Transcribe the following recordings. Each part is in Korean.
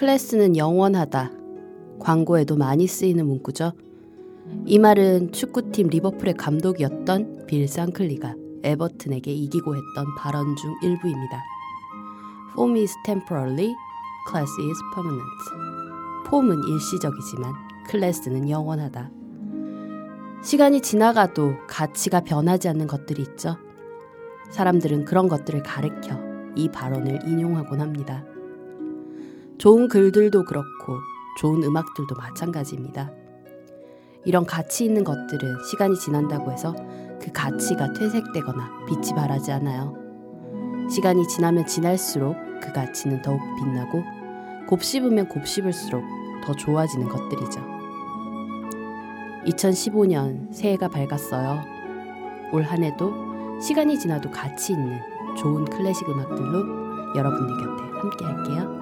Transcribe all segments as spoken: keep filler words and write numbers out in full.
클래스는 영원하다. 광고에도 많이 쓰이는 문구죠. 이 말은 축구팀 리버풀의 감독이었던 빌 상클리가 에버튼에게 이기고 했던 발언 중 일부입니다. Form is temporary, class is permanent. 폼은 일시적이지만 클래스는 영원하다. 시간이 지나가도 가치가 변하지 않는 것들이 있죠. 사람들은 그런 것들을 가리켜 이 발언을 인용하곤 합니다. 좋은 글들도 그렇고 좋은 음악들도 마찬가지입니다. 이런 가치 있는 것들은 시간이 지난다고 해서 그 가치가 퇴색되거나 빛이 바라지 않아요. 시간이 지나면 지날수록 그 가치는 더욱 빛나고 곱씹으면 곱씹을수록 더 좋아지는 것들이죠. 이천십오 년 새해가 밝았어요. 올 한 해도 시간이 지나도 가치 있는 좋은 클래식 음악들로 여러분들 곁에 함께 할게요.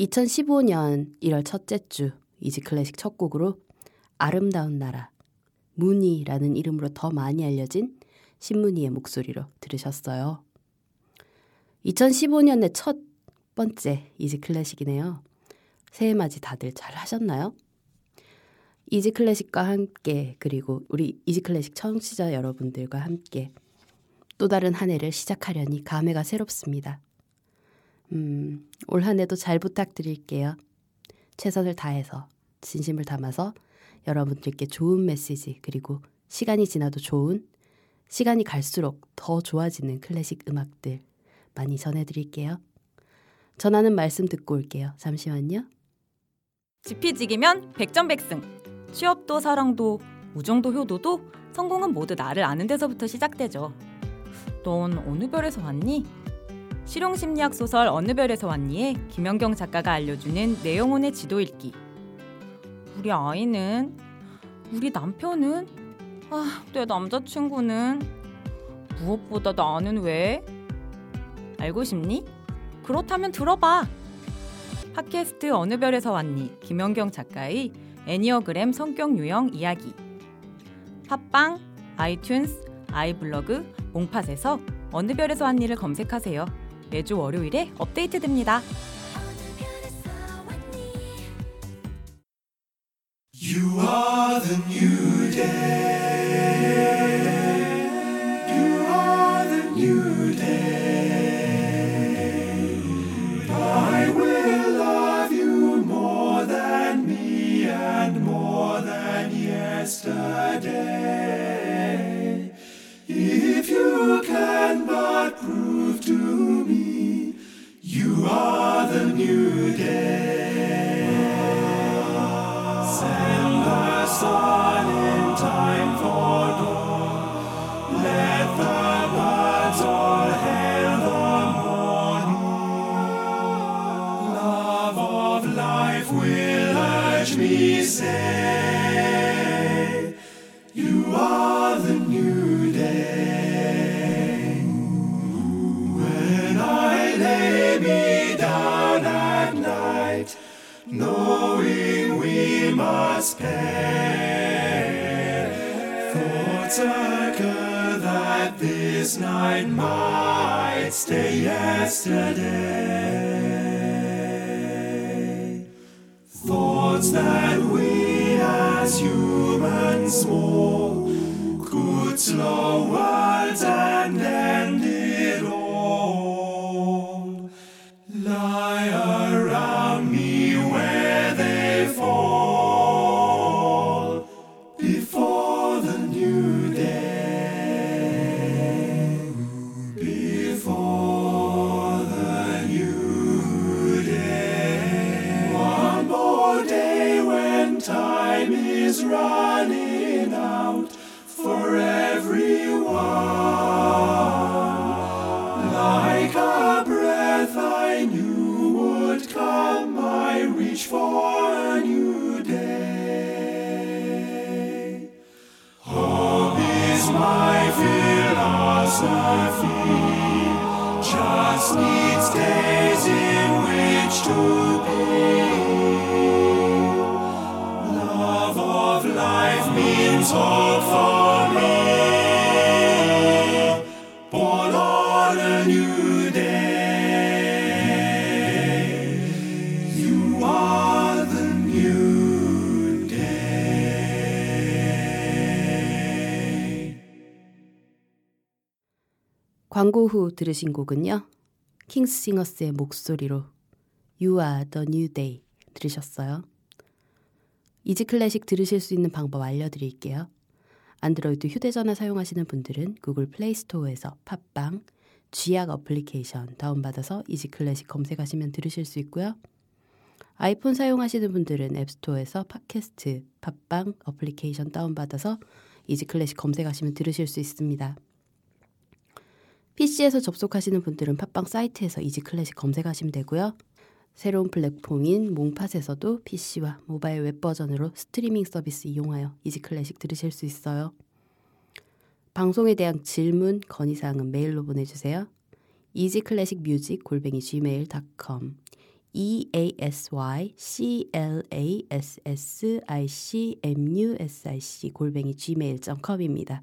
이천십오 년 일월 첫째 주 이지 클래식 첫 곡으로 아름다운 나라, 문희라는 이름으로 더 많이 알려진 신문희의 목소리로 들으셨어요. 이천십오 년의 첫 번째 이지 클래식이네요. 새해 맞이 다들 잘 하셨나요? 이지 클래식과 함께, 그리고 우리 이지 클래식 청취자 여러분들과 함께 또 다른 한 해를 시작하려니 감회가 새롭습니다. 음, 올 한 해도 잘 부탁드릴게요. 최선을 다해서, 진심을 담아서 여러분들께 좋은 메시지, 그리고 시간이 지나도 좋은, 시간이 갈수록 더 좋아지는 클래식 음악들 많이 전해드릴게요. 전하는 말씀 듣고 올게요. 잠시만요. 지피지기면 백전백승. 취업도 사랑도 우정도 효도도 성공은 모두 나를 아는 데서부터 시작되죠. 넌 어느 별에서 왔니? 실용심리학 소설 어느 별에서 왔니에 김연경 작가가 알려주는 내 영혼의 지도 읽기. 우리 아이는? 우리 남편은? 아, 내 남자친구는? 무엇보다 나는 왜? 알고 싶니? 그렇다면 들어봐. 팟캐스트 어느 별에서 왔니? 김연경 작가의 애니어그램 성격 유형 이야기. 팟빵, 아이튠스, 아이블로그, 몽팟에서 어느 별에서 왔니를 검색하세요. 매주 월요일에 업데이트됩니다. You are the new day. You are the new day. I will love you more than me and more than yesterday. If you can but prove to me, you are the new day. Send the sun in time for dawn. Let the birds all hail the morning. Love of life will urge me, say, you are the new day. When I lay me down at night, knowing we must pay, thoughts occur that this night might stay yesterday. Thoughts that we as humans small could slow words and end it all. Lie around me where they fall before the new day, before the new day. One more day when time is running out for everyone. Like a breath I knew would come, I reach for a new day. Hope is my philosophy, just needs days in which to be. Love of life means hope for me, born on a new day. 광고 후 들으신 곡은요, 킹스싱어스의 목소리로 You are the new day 들으셨어요. 이지 클래식 들으실 수 있는 방법 알려드릴게요. 안드로이드 휴대전화 사용하시는 분들은 구글 플레이스토어에서 팟빵, 쥐약 어플리케이션 다운받아서 이지 클래식 검색하시면 들으실 수 있고요. 아이폰 사용하시는 분들은 앱스토어에서 팟캐스트, 팟빵 어플리케이션 다운받아서 이지 클래식 검색하시면 들으실 수 있습니다. 피씨에서 접속하시는 분들은 팟빵 사이트에서 이지 클래식 검색하시면 되고요. 새로운 플랫폼인 몽팟에서도 피씨와 모바일 웹 버전으로 스트리밍 서비스 이용하여 이지 클래식 들으실 수 있어요. 방송에 대한 질문, 건의사항은 메일로 보내주세요. 이지클래식뮤직 골뱅이 지메일 닷컴 easyclassicmusic 골뱅이 지메일 점 컴입니다.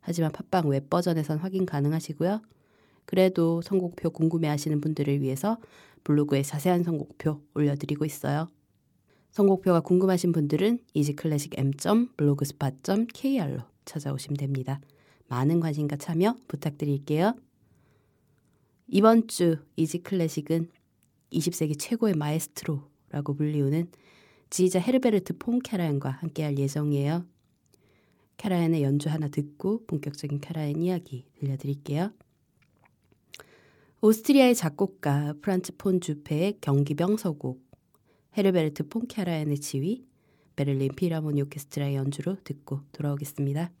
하지만 팟빵 웹 버전에선 확인 가능하시고요. 그래도 선곡표 궁금해하시는 분들을 위해서 블로그에 자세한 선곡표 올려드리고 있어요. 선곡표가 궁금하신 분들은 이지클래식엠 블로그스팟 닷 케이알로 찾아오시면 됩니다. 많은 관심과 참여 부탁드릴게요. 이번 주 이지클래식은 이십 세기 최고의 마에스트로라고 불리우는 지휘자 헤르베르트 폰 카라얀과 함께할 예정이에요. 카라얀의 연주 하나 듣고 본격적인 카라얀 이야기 들려드릴게요. 오스트리아의 작곡가 프란츠 폰 주페의 경기병 서곡, 헤르베르트 폰 카라얀의 지휘, 베를린 필하모니 오케스트라의 연주로 듣고 돌아오겠습니다.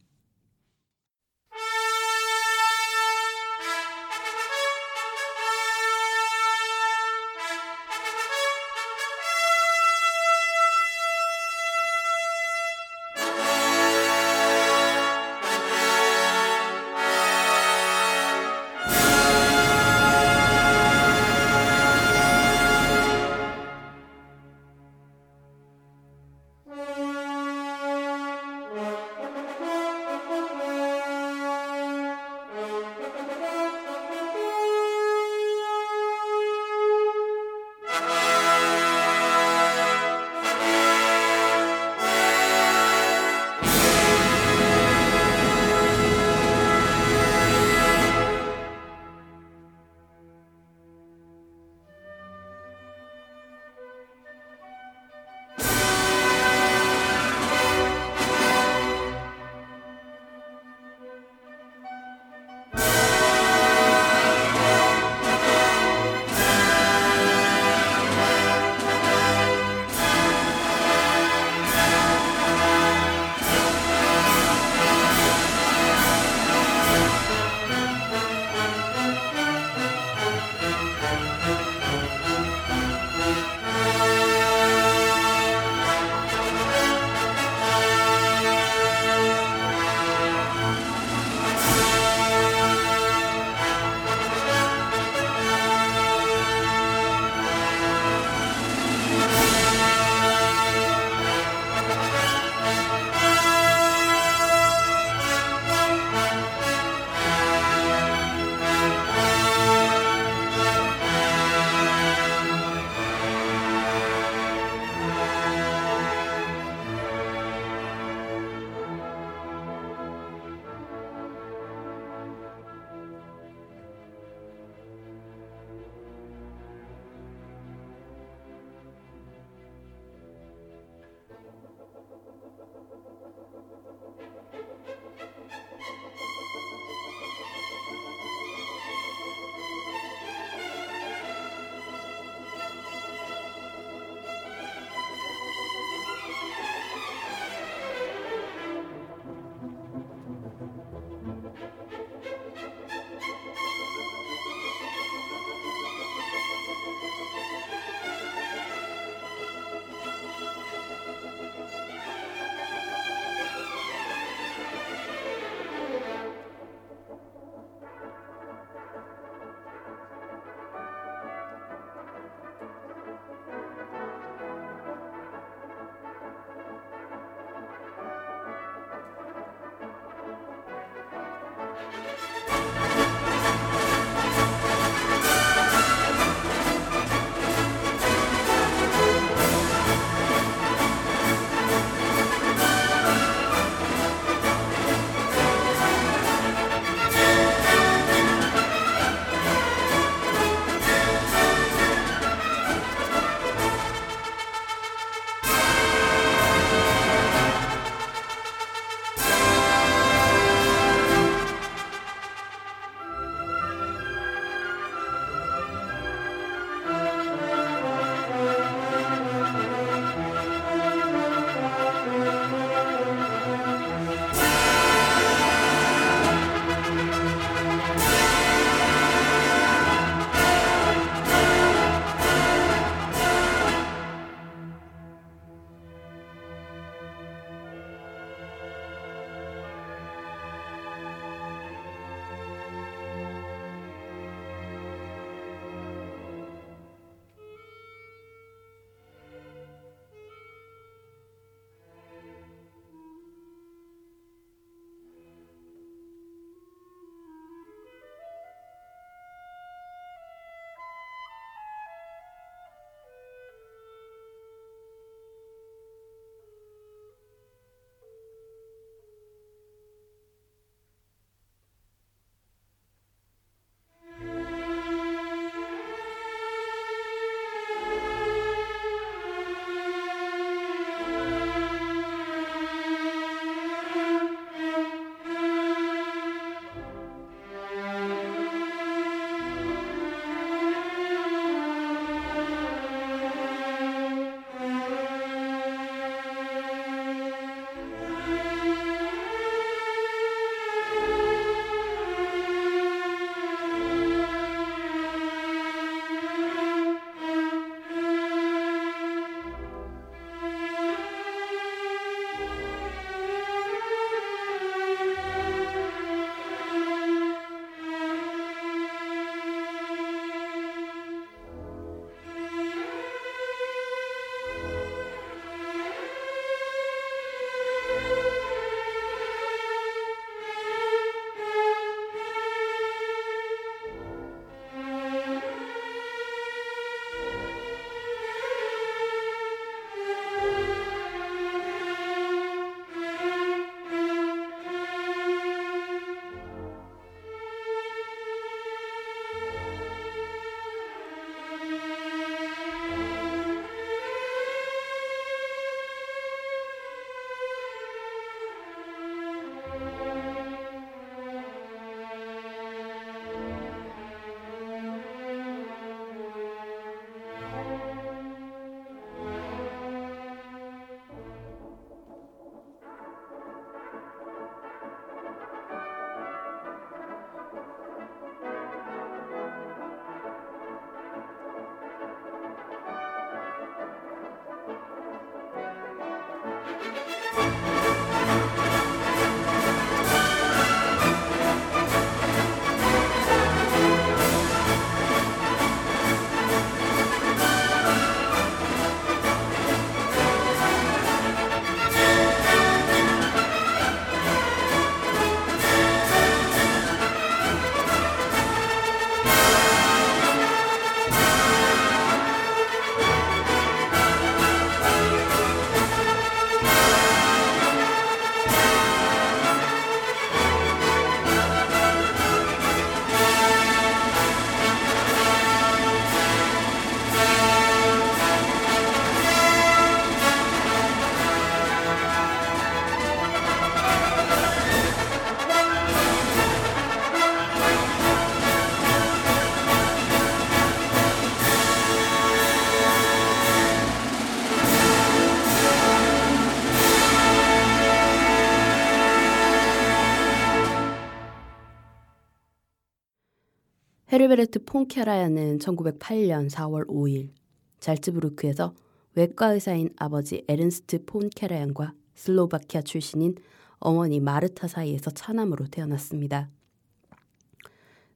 헤르베르트 폰 카라얀은 천구백팔 년 사월 오일 잘츠부르크에서 외과 의사인 아버지 에른스트 폰 카라얀과 슬로바키아 출신인 어머니 마르타 사이에서 차남으로 태어났습니다.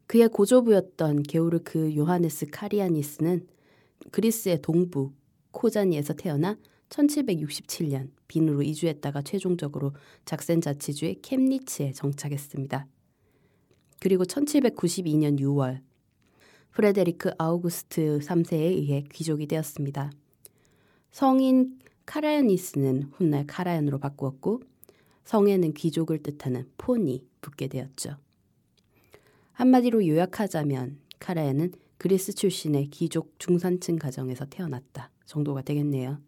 그의 고조부였던 게오르크 요하네스 카리아니스는 그리스의 동부 코자니에서 태어나 천칠백육십칠 년 빈으로 이주했다가 최종적으로 작센자치주의 켐니츠에 정착했습니다. 그리고 천칠백구십이 년 유월 프레데리크 아우구스트 삼 세에 의해 귀족이 되었습니다. 성인 카라얀니스는 훗날 카라얀으로 바꾸었고 성에는 귀족을 뜻하는 폰이 붙게 되었죠. 한마디로 요약하자면 카라얀은 그리스 출신의 귀족 중산층 가정에서 태어났다 정도가 되겠네요.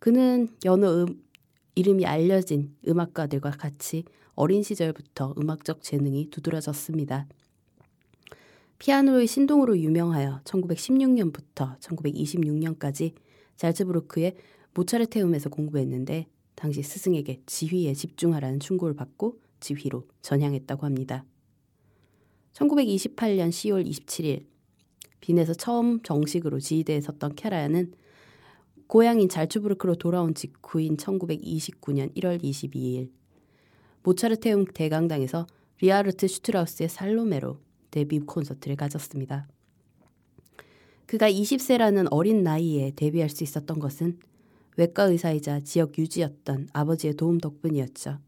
그는 여느 음, 이름이 알려진 음악가들과 같이 어린 시절부터 음악적 재능이 두드러졌습니다. 피아노의 신동으로 유명하여 천구백십육 년부터 천구백이십육 년까지 잘츠부르크의 모차르테움에서 공부했는데 당시 스승에게 지휘에 집중하라는 충고를 받고 지휘로 전향했다고 합니다. 천구백이십팔 년 시월 이십칠일 빈에서 처음 정식으로 지휘대에 섰던 카라얀은 고향인 잘츠부르크로 돌아온 직후인 천구백이십구 년 일월 이십이일 모차르테움 대강당에서 리하르트 슈트라우스의 살로메로 데뷔 콘서트를 가졌습니다. 그가 이십 세라는 어린 나이에 데뷔할 수 있었던 것은 외과 의사이자 지역 유지였던 아버지의 도움 덕분이었죠.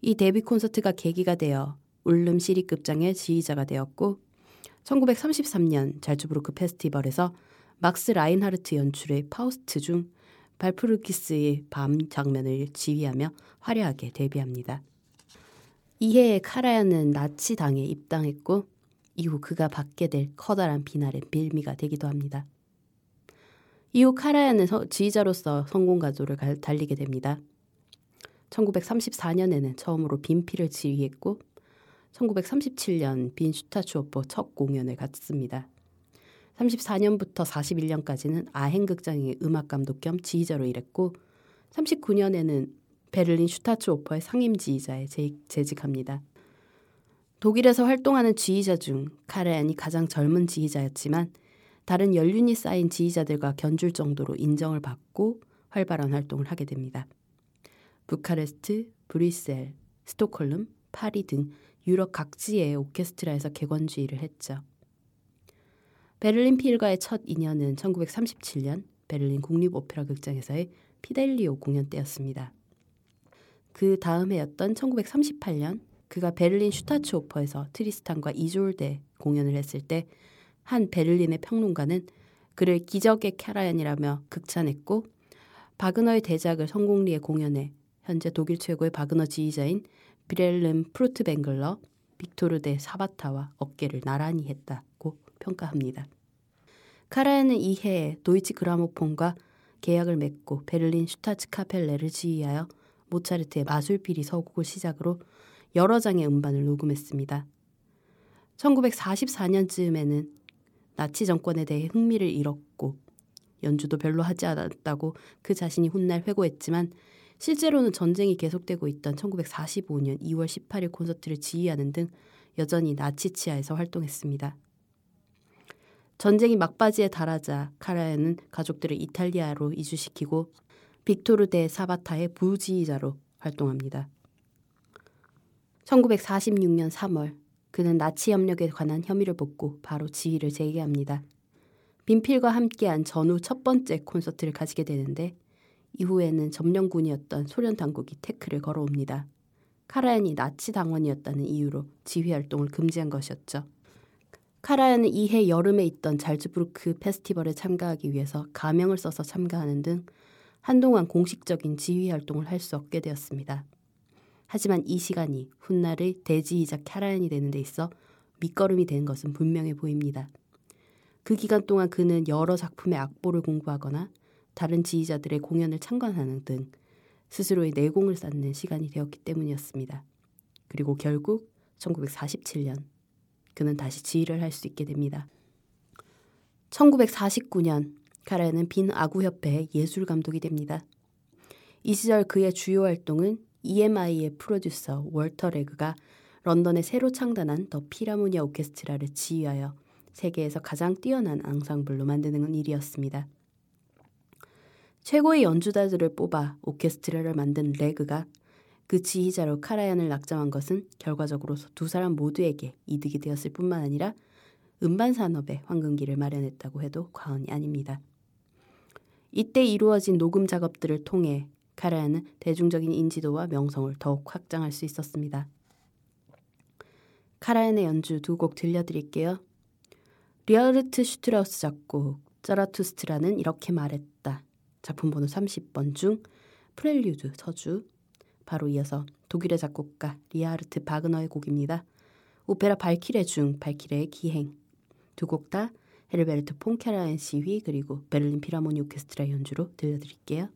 이 데뷔 콘서트가 계기가 되어 울름 시립극장의 지휘자가 되었고 천구백삼십삼 년 잘츠부르크 페스티벌에서 막스 라인하르트 연출의 파우스트 중 발푸르기스의 밤 장면을 지휘하며 화려하게 데뷔합니다. 이해의 카라얀은 나치당에 입당했고 이후 그가 받게 될 커다란 비난의 빌미가 되기도 합니다. 이후 카라얀은 지휘자로서 성공가도를 달리게 됩니다. 천구백삼십사 년에는 처음으로 빈필을 지휘했고 천구백삼십칠 년 빈 슈타츠오퍼 첫 공연을 갖습니다. 삼십사 년부터 사십일 년까지는 아행극장의 음악감독 겸 지휘자로 일했고 삼십구 년에는 베를린 슈타츠오퍼의 상임지휘자에 재직합니다. 독일에서 활동하는 지휘자 중 카라얀이 가장 젊은 지휘자였지만 다른 연륜이 쌓인 지휘자들과 견줄 정도로 인정을 받고 활발한 활동을 하게 됩니다. 부카레스트, 브뤼셀, 스톡홀름, 파리 등 유럽 각지의 오케스트라에서 객원지휘를 했죠. 베를린 필과의 첫 인연은 천구백삼십칠 년 베를린 국립오페라 극장에서의 피델리오 공연 때였습니다. 그 다음 해였던 천구백삼십팔 년 그가 베를린 슈타츠 오퍼에서 트리스탄과 이졸데 공연을 했을 때 한 베를린의 평론가는 그를 기적의 카라얀이라며 극찬했고 바그너의 대작을 성공리에 공연해 현재 독일 최고의 바그너 지휘자인 빌헬름 프루트뱅글러, 빅토르 데 사바타와 어깨를 나란히 했다고 평가합니다. 카라얀은 이해에 도이치 그라모폰과 계약을 맺고 베를린 슈타츠 카펠레를 지휘하여 모차르트의 마술피리 서곡을 시작으로 여러 장의 음반을 녹음했습니다. 천구백사십사 년쯤에는 나치 정권에 대해 흥미를 잃었고 연주도 별로 하지 않았다고 그 자신이 훗날 회고했지만 실제로는 전쟁이 계속되고 있던 천구백사십오 년 이월 십팔일 콘서트를 지휘하는 등 여전히 나치 치하에서 활동했습니다. 전쟁이 막바지에 달하자 카라얀은 가족들을 이탈리아로 이주시키고 빅토르 데 사바타의 부지휘자로 활동합니다. 천구백사십육 년 삼월 그는 나치 협력에 관한 혐의를 벗고 바로 지휘를 재개합니다. 빈필과 함께한 전후 첫 번째 콘서트를 가지게 되는데 이후에는 점령군이었던 소련 당국이 태클을 걸어옵니다. 카라얀이 나치 당원이었다는 이유로 지휘활동을 금지한 것이었죠. 카라얀은 이해 여름에 있던 잘츠부르크 페스티벌에 참가하기 위해서 가명을 써서 참가하는 등 한동안 공식적인 지휘활동을 할 수 없게 되었습니다. 하지만 이 시간이 훗날의 대지휘자 카라얀이 되는 데 있어 밑거름이 된 것은 분명해 보입니다. 그 기간 동안 그는 여러 작품의 악보를 공부하거나 다른 지휘자들의 공연을 참관하는 등 스스로의 내공을 쌓는 시간이 되었기 때문이었습니다. 그리고 결국 천구백사십칠 년 그는 다시 지휘를 할 수 있게 됩니다. 천구백사십구 년 카라얀은 빈 아구협회의 예술감독이 됩니다. 이 시절 그의 주요 활동은 이엠아이의 프로듀서 월터 레그가 런던에 새로 창단한 더 필하모니아 오케스트라를 지휘하여 세계에서 가장 뛰어난 앙상블로 만드는 일이었습니다. 최고의 연주자들을 뽑아 오케스트라를 만든 레그가 그 지휘자로 카라얀을 낙점한 것은 결과적으로 두 사람 모두에게 이득이 되었을 뿐만 아니라 음반 산업의 황금기를 마련했다고 해도 과언이 아닙니다. 이때 이루어진 녹음 작업들을 통해 카라얀은 대중적인 인지도와 명성을 더욱 확장할 수 있었습니다. 카라얀의 연주 두 곡 들려드릴게요. 리하르트 슈트라우스 작곡 짜라투스트라는 이렇게 말했다. 작품번호 삼십 번 중 프렐류드 서주, 바로 이어서 독일의 작곡가 리하르트 바그너의 곡입니다. 오페라 발키레 중 발키레의 기행, 두 곡 다 헤르베르트 폰 카라얀 시휘 그리고 베를린 필하모니 오케스트라 연주로 들려드릴게요.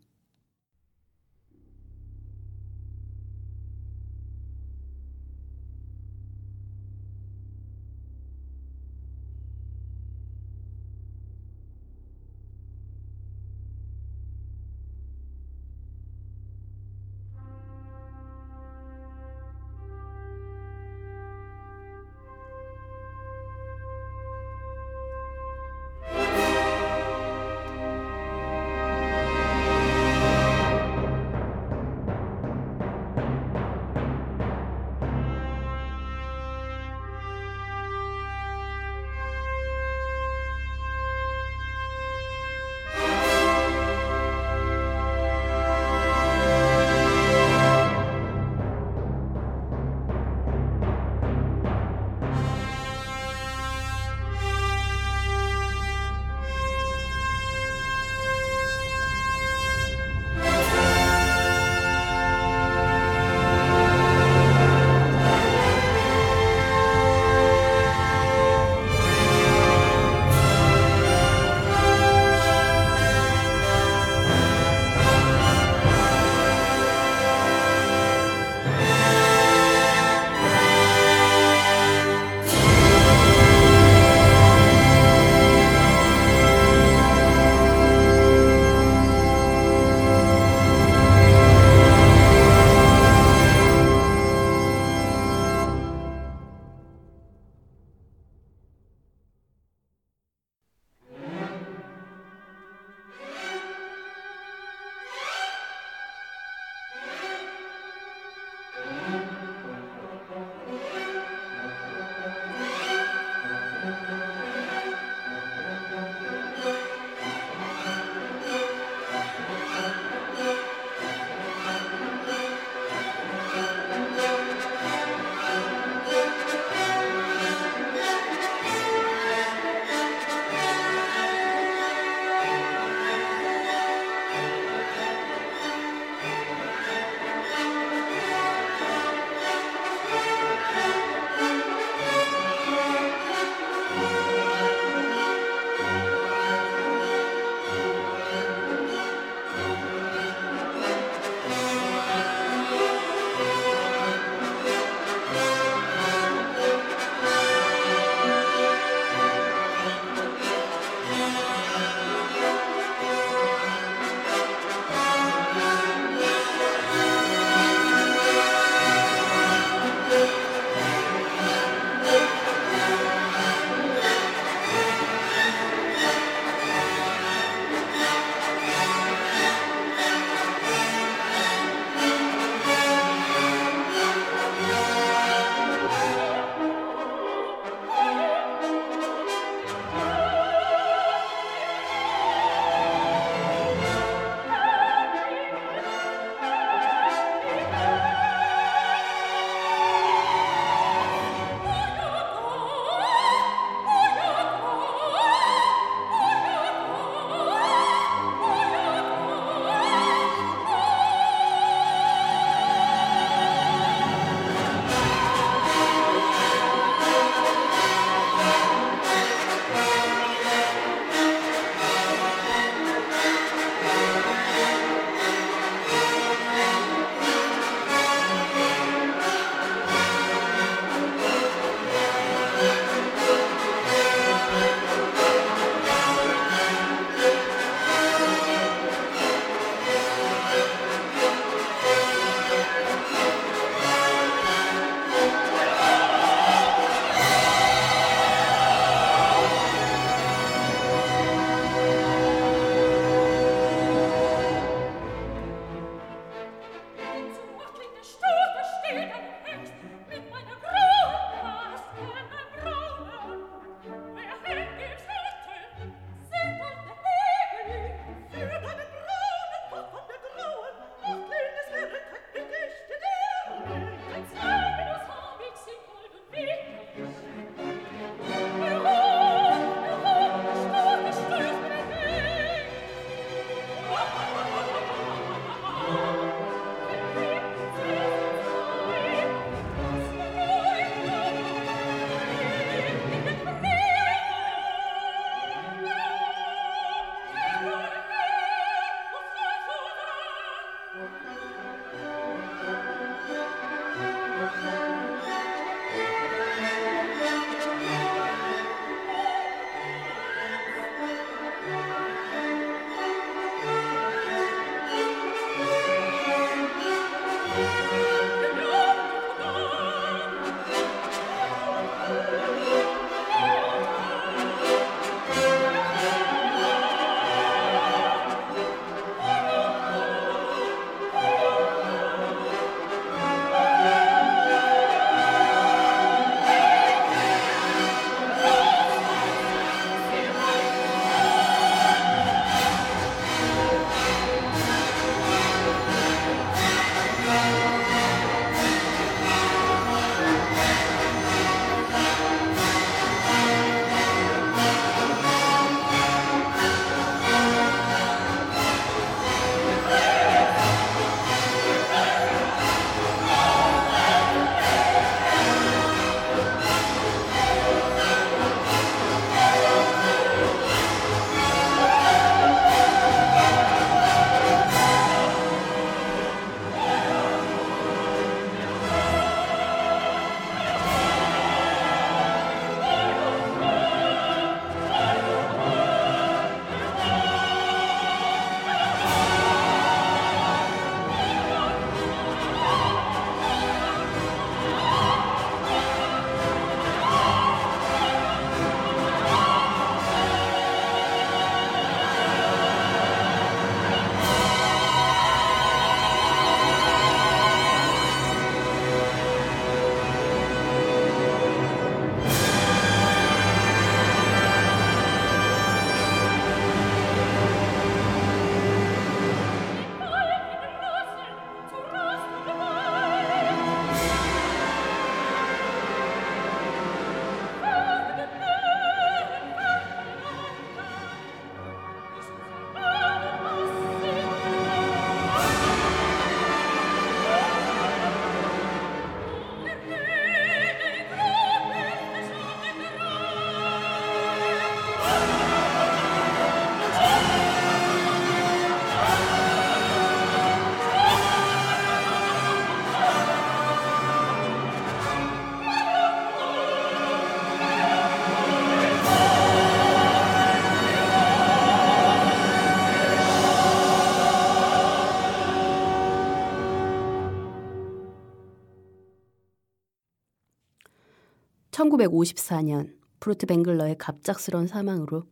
천구백오십사 년 프루트뱅글러의 갑작스러운 사망으로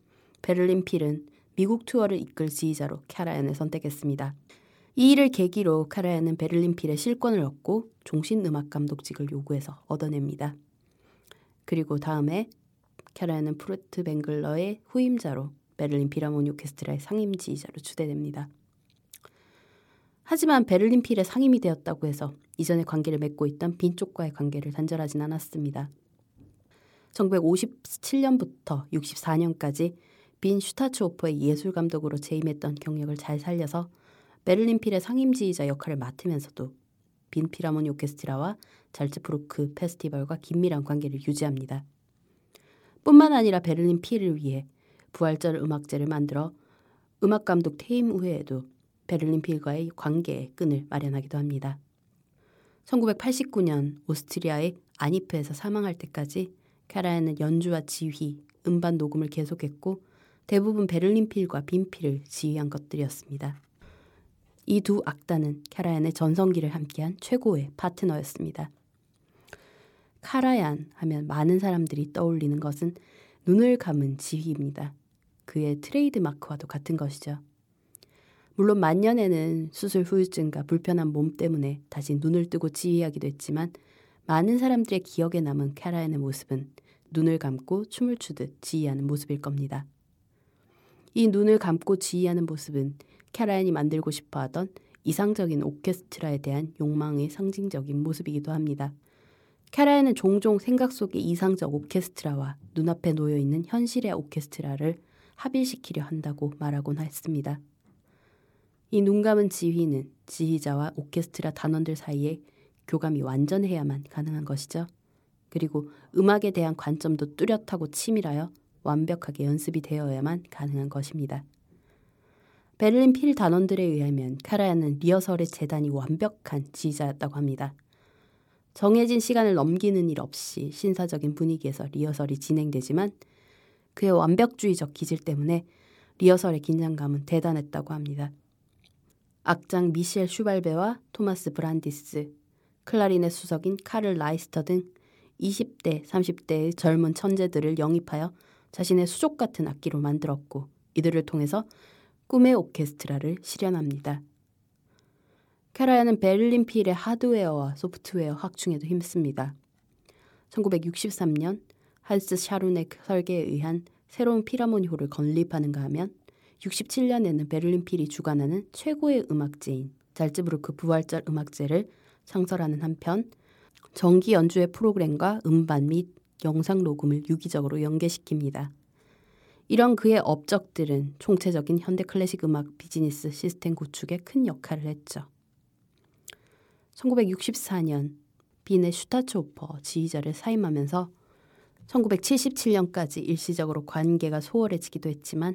베를린 필은 미국 투어를 이끌 지휘자로 카라얀을 선택했습니다. 이 일을 계기로 카라얀은 베를린 필의 실권을 얻고 종신음악감독직을 요구해서 얻어냅니다. 그리고 다음에 카라얀은 프루트뱅글러의 후임자로 베를린 필하모니 오케스트라의 상임지휘자로 추대됩니다. 하지만 베를린 필의 상임이 되었다고 해서 이전의 관계를 맺고 있던 빈쪽과의 관계를 단절하진 않았습니다. 천구백오십칠 년부터 육십사 년까지 빈 슈타츠호퍼의 예술감독으로 재임했던 경력을 잘 살려서 베를린 필의 상임지휘자 역할을 맡으면서도 빈 필하모니 오케스트라와 잘츠부르크 페스티벌과 긴밀한 관계를 유지합니다. 뿐만 아니라 베를린 필을 위해 부활절 음악제를 만들어 음악감독 퇴임 후에도 베를린 필과의 관계의 끈을 마련하기도 합니다. 천구백팔십구 년 오스트리아의 아니프에서 사망할 때까지 카라얀은 연주와 지휘, 음반 녹음을 계속했고 대부분 베를린 필과 빈 필을 지휘한 것들이었습니다. 이 두 악단은 카라얀의 전성기를 함께한 최고의 파트너였습니다. 카라얀 하면 많은 사람들이 떠올리는 것은 눈을 감은 지휘입니다. 그의 트레이드마크와도 같은 것이죠. 물론 만년에는 수술 후유증과 불편한 몸 때문에 다시 눈을 뜨고 지휘하기도 했지만 많은 사람들의 기억에 남은 카라얀의 모습은 눈을 감고 춤을 추듯 지휘하는 모습일 겁니다. 이 눈을 감고 지휘하는 모습은 카라얀이 만들고 싶어하던 이상적인 오케스트라에 대한 욕망의 상징적인 모습이기도 합니다. 카라얀은 종종 생각 속의 이상적 오케스트라와 눈앞에 놓여있는 현실의 오케스트라를 합일시키려 한다고 말하곤 했습니다. 이 눈 감은 지휘는 지휘자와 오케스트라 단원들 사이에 교감이 완전해야만 가능한 것이죠. 그리고 음악에 대한 관점도 뚜렷하고 치밀하여 완벽하게 연습이 되어야만 가능한 것입니다. 베를린 필 단원들에 의하면 카라얀은 리허설의 재단이 완벽한 지휘자였다고 합니다. 정해진 시간을 넘기는 일 없이 신사적인 분위기에서 리허설이 진행되지만 그의 완벽주의적 기질 때문에 리허설의 긴장감은 대단했다고 합니다. 악장 미셸 슈발베와 토마스 브란디스, 클라리넷 수석인 카를 라이스터 등 이십 대, 삼십 대의 젊은 천재들을 영입하여 자신의 수족 같은 악기로 만들었고 이들을 통해서 꿈의 오케스트라를 실현합니다. 카라얀은 베를린 필의 하드웨어와 소프트웨어 확충에도 힘씁니다. 천구백육십삼 년 한스 샤룬의 설계에 의한 새로운 필하모니홀을 건립하는가 하면 육십칠 년에는 베를린 필이 주관하는 최고의 음악제인 잘츠부르크 부활절 음악제를 창설하는 한편 정기 연주회 프로그램과 음반 및 영상 녹음을 유기적으로 연계시킵니다. 이런 그의 업적들은 총체적인 현대 클래식 음악 비즈니스 시스템 구축에 큰 역할을 했죠. 천구백육십사 년 빈의 슈타츠호퍼 지휘자를 사임하면서 천구백칠십칠 년까지 일시적으로 관계가 소홀해지기도 했지만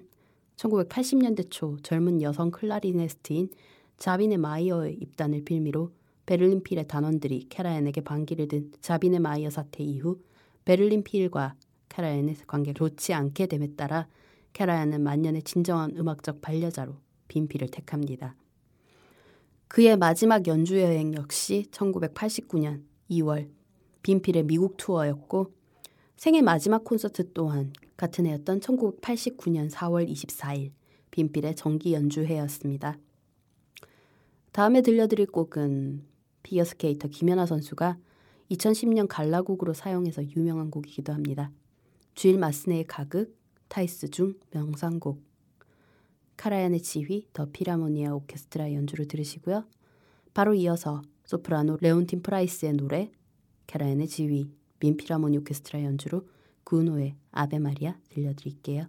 천구백팔십 년대 초 젊은 여성 클라리네스트인 자비네 마이어의 입단을 빌미로 베를린 필의 단원들이 카라얀에게 반기를 든 자비네 마이어 사태 이후 베를린 필과 카라얀의 관계가 좋지 않게 됨에 따라 카라얀은 만년의 진정한 음악적 반려자로 빈 필을 택합니다. 그의 마지막 연주 여행 역시 천구백팔십구 년 이월 빈 필의 미국 투어였고 생애 마지막 콘서트 또한 같은 해였던 천구백팔십구 년 사월 이십사 일 빈 필의 정기 연주회였습니다. 다음에 들려드릴 곡은 피겨스케이터 김연아 선수가 이천십 년 갈라곡으로 사용해서 유명한 곡이기도 합니다. 주일 마스네의 가극, 타이스 중 명상곡, 카라얀의 지휘, 더 필하모니아 오케스트라 연주를 들으시고요. 바로 이어서 소프라노 레온틴 프라이스의 노래, 카라얀의 지휘, 빈 필하모니 오케스트라 연주로 구은호의 아베 마리아 들려드릴게요.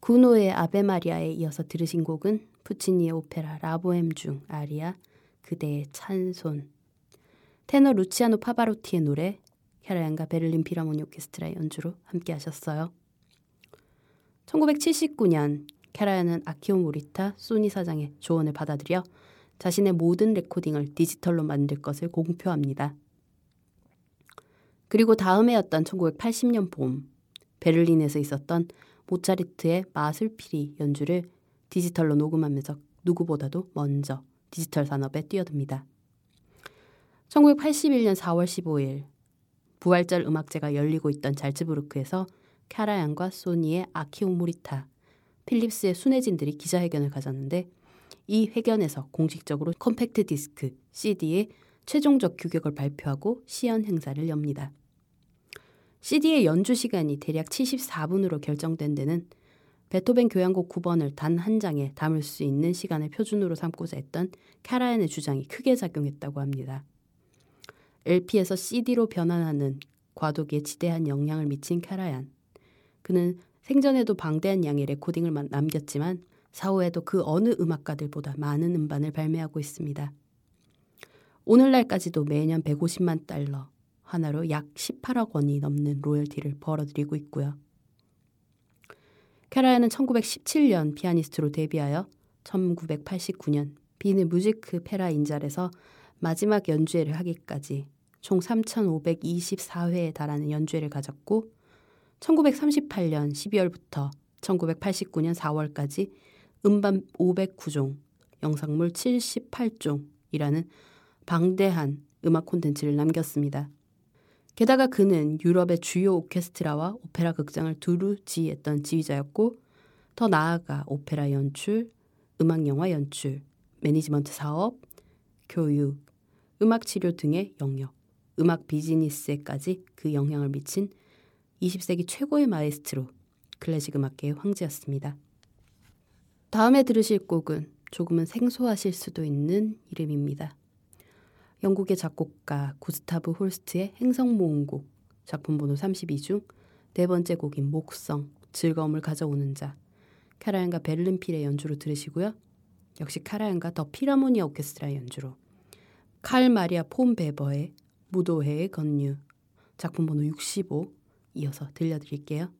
구노의 아베마리아에 이어서 들으신 곡은 푸치니의 오페라 라보엠 중 아리아 그대의 찬손, 테너 루치아노 파바로티의 노래 카라얀과 베를린 필하모니 오케스트라의 연주로 함께 하셨어요. 천구백칠십구 년 카라얀은 아키오 모리타 소니 사장의 조언을 받아들여 자신의 모든 레코딩을 디지털로 만들 것을 공표합니다. 그리고 다음 해였던 천구백팔십 년 봄, 베를린에서 있었던 모차르트의 마술피리 연주를 디지털로 녹음하면서 누구보다도 먼저 디지털 산업에 뛰어듭니다. 천구백팔십일 년 사월 십오일 부활절 음악제가 열리고 있던 잘츠부르크에서 카라얀과 소니의 아키오 모리타, 필립스의 순회진들이 기자회견을 가졌는데, 이 회견에서 공식적으로 컴팩트 디스크 씨디의 최종적 규격을 발표하고 시연 행사를 엽니다. 씨디의 연주 시간이 대략 칠십사 분으로 결정된 데는 베토벤 교향곡 구 번을 단 한 장에 담을 수 있는 시간을 표준으로 삼고자 했던 카라얀의 주장이 크게 작용했다고 합니다. 엘피에서 씨디로 변환하는 과도기에 지대한 영향을 미친 카라얀. 그는 생전에도 방대한 양의 레코딩을 남겼지만 사후에도 그 어느 음악가들보다 많은 음반을 발매하고 있습니다. 오늘날까지도 매년 백오십만 달러, 하나로 약 십팔억 원이 넘는 로열티를 벌어들이고 있고요. 카라얀은 천구백십칠 년 피아니스트로 데뷔하여 천구백팔십구 년 비네 무지크 페라 인잘에서 마지막 연주회를 하기까지 총 삼천오백이십사 회에 달하는 연주회를 가졌고, 천구백삼십팔 년 십이월부터 천구백팔십구 년 사월까지 음반 오백구 종, 영상물 칠십팔 종이라는 방대한 음악 콘텐츠를 남겼습니다. 게다가 그는 유럽의 주요 오케스트라와 오페라 극장을 두루 지휘했던 지휘자였고, 더 나아가 오페라 연출, 음악영화 연출, 매니지먼트 사업, 교육, 음악치료 등의 영역, 음악 비즈니스에까지 그 영향을 미친 이십 세기 최고의 마에스트로, 클래식 음악계의 황제였습니다. 다음에 들으실 곡은 조금은 생소하실 수도 있는 이름입니다. 영국의 작곡가 구스타브 홀스트의 행성모음곡, 작품번호 삼십이 중 네 번째 곡인 목성, 즐거움을 가져오는 자, 카라얀과 베를린 필의 연주로 들으시고요. 역시 카라얀과 더 필하모니아 오케스트라의 연주로 칼 마리아 폰 베버의 무도회의 건류, 작품번호 육십오, 이어서 들려드릴게요.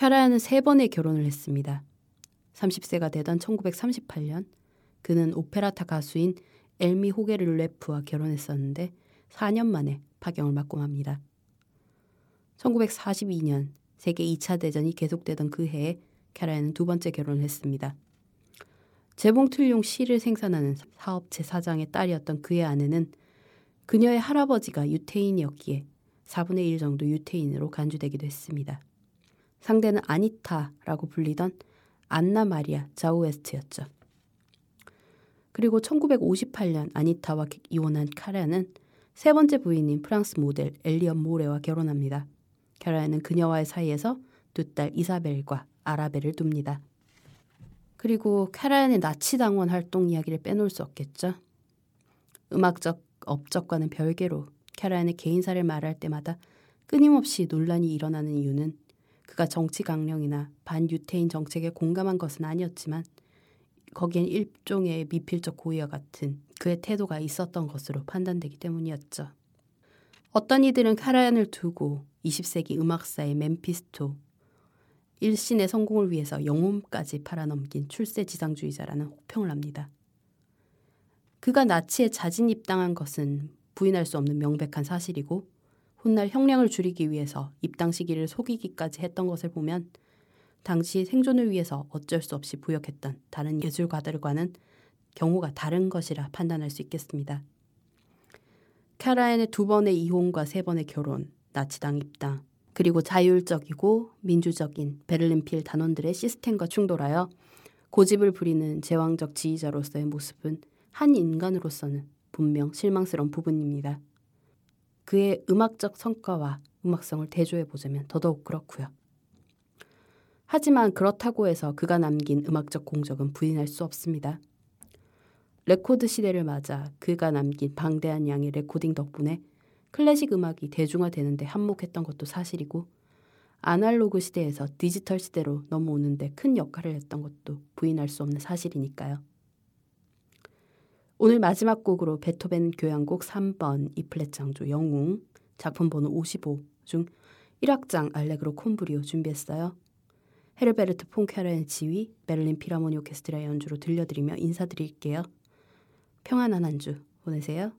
카라얀은 세 번의 결혼을 했습니다. 삼십 세가 되던 천구백삼십팔 년 그는 오페라타 가수인 엘미 호게를레프와 결혼했었는데 사 년 만에 파경을 맞고 맙니다. 천구백사십이 년 세계 이 차 대전이 계속되던 그 해에 카라얀은 두 번째 결혼을 했습니다. 재봉틀용 실을 생산하는 사업체 사장의 딸이었던 그의 아내는 그녀의 할아버지가 유태인이었기에 사분의 일 정도 유태인으로 간주되기도 했습니다. 상대는 아니타라고 불리던 안나 마리아 자우에스트였죠. 그리고 천구백오십팔 년 아니타와 이혼한 카라얀은 세 번째 부인인 프랑스 모델 엘리엇 모레와 결혼합니다. 카라얀은 그녀와의 사이에서 두 딸 이사벨과 아라벨을 둡니다. 그리고 카라얀의 나치 당원 활동 이야기를 빼놓을 수 없겠죠. 음악적 업적과는 별개로 카라얀의 개인사를 말할 때마다 끊임없이 논란이 일어나는 이유는 그가 정치 강령이나 반유태인 정책에 공감한 것은 아니었지만 거기엔 일종의 미필적 고의와 같은 그의 태도가 있었던 것으로 판단되기 때문이었죠. 어떤 이들은 카라얀을 두고 이십 세기 음악사의 멤피스토, 일신의 성공을 위해서 영혼까지 팔아넘긴 출세지상주의자라는 혹평을 합니다. 그가 나치에 자진입당한 것은 부인할 수 없는 명백한 사실이고 훗날 형량을 줄이기 위해서 입당 시기를 속이기까지 했던 것을 보면 당시 생존을 위해서 어쩔 수 없이 부역했던 다른 예술가들과는 경우가 다른 것이라 판단할 수 있겠습니다. 카라얀의 두 번의 이혼과 세 번의 결혼, 나치당 입당, 그리고 자율적이고 민주적인 베를린필 단원들의 시스템과 충돌하여 고집을 부리는 제왕적 지휘자로서의 모습은 한 인간으로서는 분명 실망스러운 부분입니다. 그의 음악적 성과와 음악성을 대조해보자면 더더욱 그렇고요. 하지만 그렇다고 해서 그가 남긴 음악적 공적은 부인할 수 없습니다. 레코드 시대를 맞아 그가 남긴 방대한 양의 레코딩 덕분에 클래식 음악이 대중화되는 데 한몫했던 것도 사실이고 아날로그 시대에서 디지털 시대로 넘어오는 데 큰 역할을 했던 것도 부인할 수 없는 사실이니까요. 오늘 마지막 곡으로 베토벤 교향곡 삼 번 이플랫 장조 영웅 작품 번호 오십오 중 일 악장 알레그로 콤브리오 준비했어요. 헤르베르트 폰 카라얀 지휘 베를린 필하모니 오케스트라의 연주로 들려드리며 인사드릴게요. 평안한 한 주 보내세요.